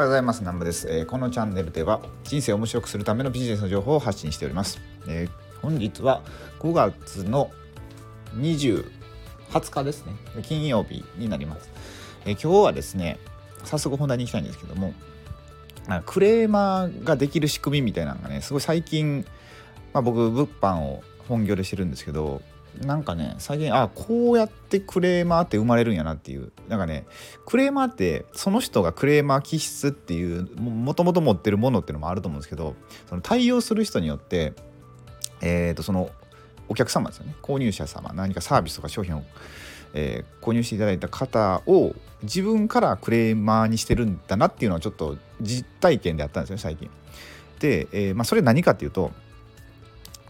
おはようございます。南部です。このチャンネルでは人生を面白くするためのビジネスの情報を発信しております。本日は5月の20日ですね、金曜日になります。今日はですね、早速本題に行きたいんですけども、クレーマーができる仕組みみたいなのがね、すごい最近、僕物販を本業でしてるんですけど、なんかね最近こうやってクレーマーって生まれるんやなっていう、なんかね、クレーマーってその人がクレーマー気質っていう、もともと持ってるものっていうのもあると思うんですけど、その対応する人によってそのお客様ですよね、購入者様、何かサービスとか商品を、購入していただいた方を自分からクレーマーにしてるんだなっていうのはちょっと実体験であったんですよね、最近。で、それ何かっていうと、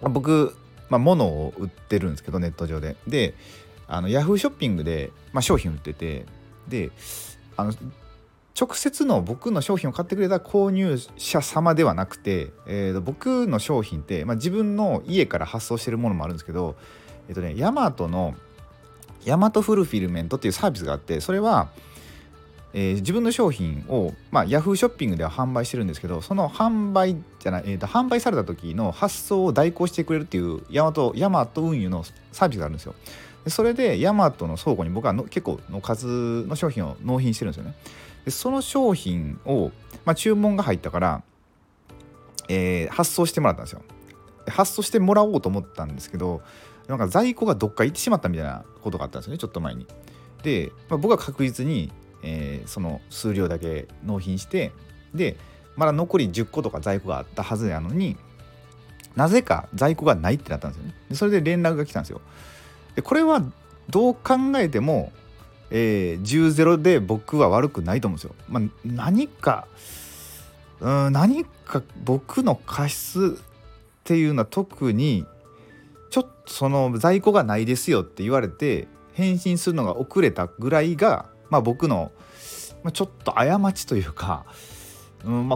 僕物を売ってるんですけど、ネット上で。で、ヤフーショッピングで、商品売ってて、で、直接の僕の商品を買ってくれた購入者様ではなくて、僕の商品って、自分の家から発送してるものもあるんですけど、ヤマトのヤマトフルフィルメントっていうサービスがあって、それは、自分の商品を、ヤフーショッピングでは販売してるんですけど、その販売された時の発送を代行してくれるっていうヤマト運輸のサービスがあるんですよ。でそれでヤマトの倉庫に僕は結構の数の商品を納品してるんですよね。でその商品を、注文が入ったから、発送してもらったんですよ。発送してもらおうと思ったんですけど、なんか在庫がどっか行ってしまったみたいなことがあったんですよね、ちょっと前に。で、僕は確実にその数量だけ納品して、でまだ残り10個とか在庫があったはずなのに、なぜか在庫がないってなったんですよね。でそれで連絡が来たんですよ。でこれはどう考えても、10-0で僕は悪くないと思うんですよ。何か僕の過失っていうのは、特にちょっとその在庫がないですよって言われて返信するのが遅れたぐらいが、僕の、ちょっと過ちというか、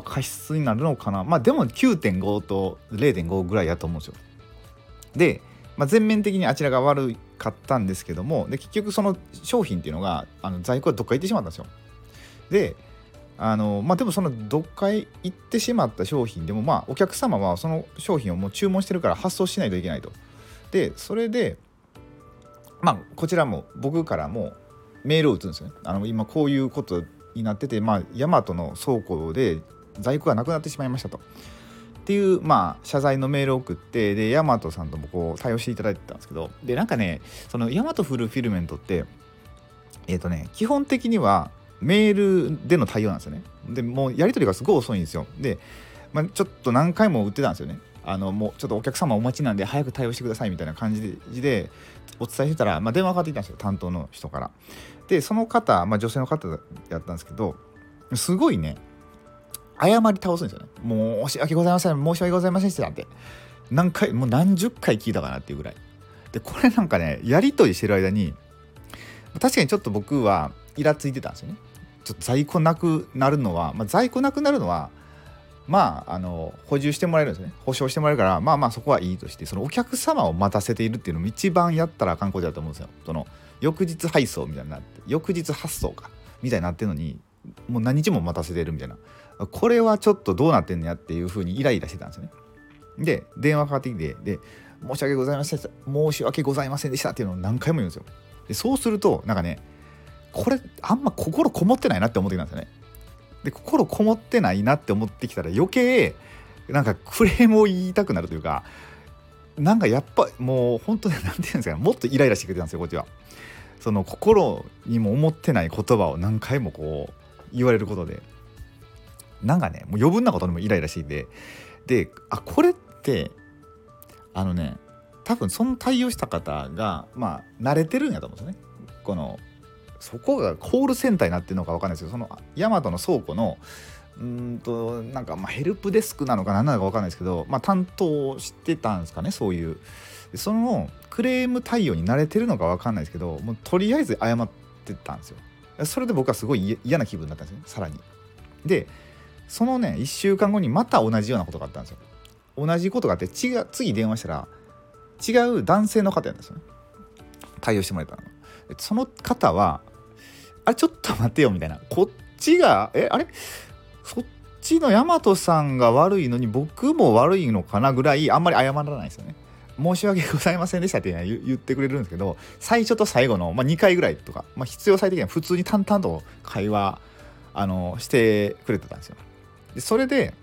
過失になるのかな。でも 9.5 と 0.5 ぐらいだと思うんですよ。で、全面的にあちらが悪かったんですけども、で結局その商品っていうのが在庫がどっか行ってしまったんですよ。で、でもそのどっか行ってしまった商品でも、お客様はその商品をもう注文してるから発送しないといけないと。でそれで、こちらも僕からもメールを打つんですよね。今こういうことになってて、ヤマトの倉庫で在庫がなくなってしまいましたとっていう、謝罪のメールを送って、でヤマトさんともこう対応していただいてたんですけど、でなんかね、そのヤマトフルフィルメントって基本的にはメールでの対応なんですよね。でもうやり取りがすごい遅いんですよ。で、ちょっと何回も打ってたんですよね。もうちょっとお客様お待ちなんで早く対応してくださいみたいな感じでお伝えしてたら、電話がかかってきたんですよ、担当の人から。でその方、女性の方だったんですけど、すごいね謝り倒すんですよね。申し訳ございません、申し訳ございませんってなって、もう何十回聞いたかなっていうぐらいで、これなんかね、やり取りしてる間に確かにちょっと僕はイラついてたんですよね。ちょっと在庫なくなるのは、在庫なくなるのは補充してもらえるんですね、保証してもらえるから、そこはいいとして、そのお客様を待たせているっていうのも一番やったらあかんことだと思うんですよ。その翌日配送みたいになって、翌日発送かみたいになってるのに、もう何日も待たせているみたいな、これはちょっとどうなってんのやっていう風にイライラしてたんですよね。で電話かかってきて、で申し訳ございませんでしたっていうのを何回も言うんですよ。でそうするとなんかね、これあんま心こもってないなって思ってきたんですよね。で心こもってないなって思ってきたら、余計なんかクレームを言いたくなるというか、なんかやっぱもう本当になんていうんですか、もっとイライラしてくれたんですよ、こっちは。その心にも思ってない言葉を何回もこう言われることで、なんかね、もう余分なことにもイライラしていて、でこれって多分その対応した方が慣れてるんやと思うんですよね。そこがコールセンターになってるのか分かんないですけど、そのヤマトの倉庫のなんかヘルプデスクなのか何なのか分かんないですけど、担当してたんですかね、そういう。そのクレーム対応に慣れてるのか分かんないですけど、もうとりあえず謝ってたんですよ。それで僕はすごい嫌な気分になったんですね、さらに。でその1週間後にまた同じようなことがあったんですよ。同じことがあって、次電話したら違う男性の方なんですよね、対応してもらえたの。その方はちょっと待てよみたいな、こっちがあれそっちの大和さんが悪いのに僕も悪いのかなぐらいあんまり謝らないですよね。申し訳ございませんでしたって言ってくれるんですけど、最初と最後の、2回ぐらいとか、必要最低限普通に淡々と会話してくれてたんですよ。でそれで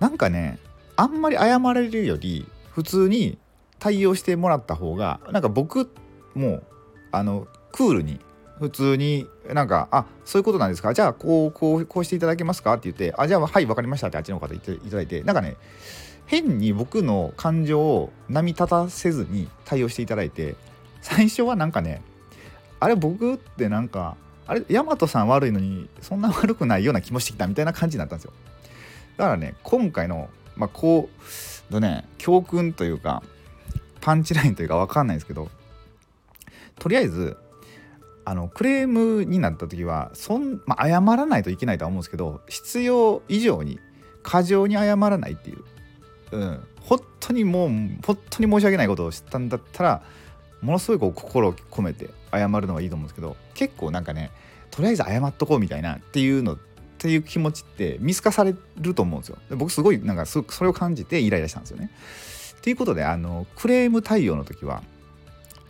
なんかね、あんまり謝られるより普通に対応してもらった方がなんか僕もクールに普通になんかそういうことなんですか、じゃあこうしていただけますかって言って、じゃあはいわかりましたってあっちの方言っていただいて、なんかね変に僕の感情を波立たせずに対応していただいて、最初はなんかねあれ僕ってなんかあれ大和さん悪いのにそんな悪くないような気もしてきたみたいな感じになったんですよ。だからね今回の教訓というかパンチラインというか分かんないですけど、とりあえずクレームになった時は謝らないといけないとは思うんですけど、必要以上に過剰に謝らないっていう、本当に申し訳ないことをしたんだったらものすごい心を込めて謝るのがいいと思うんですけど、結構なんかねとりあえず謝っとこうみたいなっていう気持ちって見透かされると思うんですよ。僕すごいなんかそれを感じてイライラしたんですよね。ということでクレーム対応の時は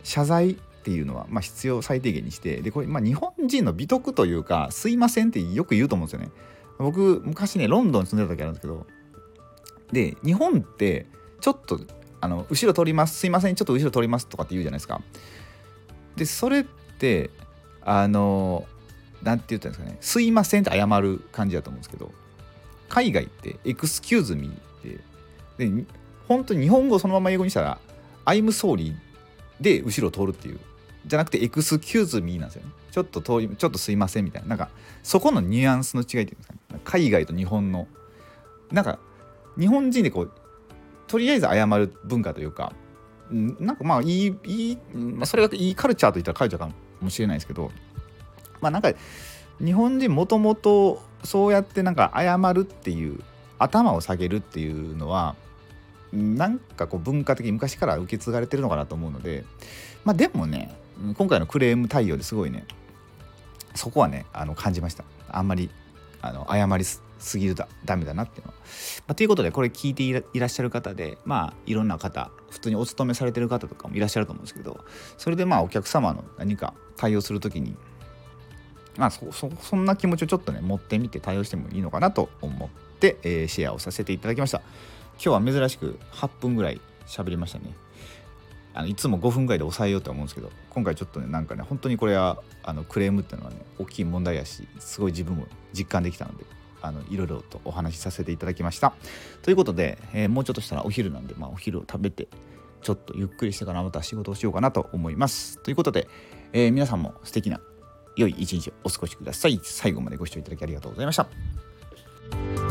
謝罪っていうのは必要最低限にして、でこれ日本人の美徳というかすいませんってよく言うと思うんですよね。僕昔ねロンドンに住んでた時あるんですけど、で日本ってちょっと後ろ取りますすいませんちょっと後ろ取りますとかって言うじゃないですか。でそれってなんて言ったんですかね、すいませんって謝る感じだと思うんですけど、海外ってエクスキューズミーってで本当に日本語をそのまま英語にしたらアイムソーリーで後ろを通るっていうじゃなくてエクスキューズミーなんですよね。ちょっとすいませんみたいな、なんかそこのニュアンスの違いっていうんですかね、海外と日本のなんか日本人でとりあえず謝る文化というか、なんかそれがいいカルチャーといったらカルチャーかもしれないですけど、なんか日本人もともとそうやってなんか謝るっていう頭を下げるっていうのはなんか文化的に昔から受け継がれてるのかなと思うので、でもね今回のクレーム対応ですごいねそこはね感じました。あんまり謝りすぎるとダメだなっていうのは、ということでこれ聞いていらっしゃる方でいろんな方普通にお勤めされてる方とかもいらっしゃると思うんですけど、それでお客様の何か対応するときにそんな気持ちをちょっとね持ってみて対応してもいいのかなと思って、シェアをさせていただきました。今日は珍しく8分ぐらい喋りましたね。いつも5分ぐらいで抑えようと思うんですけど、今回ちょっとねなんかね本当にこれはクレームっていうのはね大きい問題やし、すごい自分も実感できたのでいろいろとお話しさせていただきました。ということで、もうちょっとしたらお昼なんで、お昼を食べてちょっとゆっくりしてからまた仕事をしようかなと思います。ということで、皆さんも素敵な良い一日をお過ごしください。最後までご視聴いただきありがとうございました。